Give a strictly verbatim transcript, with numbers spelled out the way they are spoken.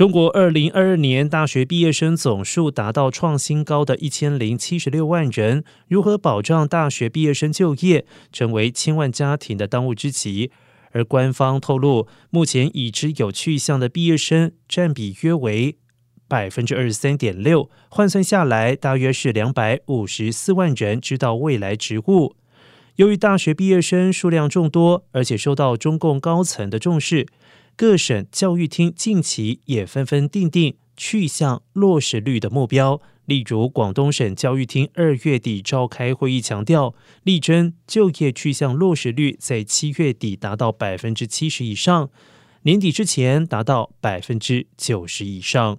中国二零二二年大学毕业生总数达到创新高的一千零七十六万人，如何保障大学毕业生就业，成为千万家庭的当务之急。而官方透露，目前已知有去向的毕业生占比约为 百分之二十三点六， 换算下来大约是两百五十四万人知道未来职务。由于大学毕业生数量众多，而且受到中共高层的重视，各省教育厅近期也纷纷订定去向落实率的目标。例如广东省教育厅二月底召开会议，强调力争就业去向落实率在七月底达到 百分之七十 以上，年底之前达到 百分之九十 以上。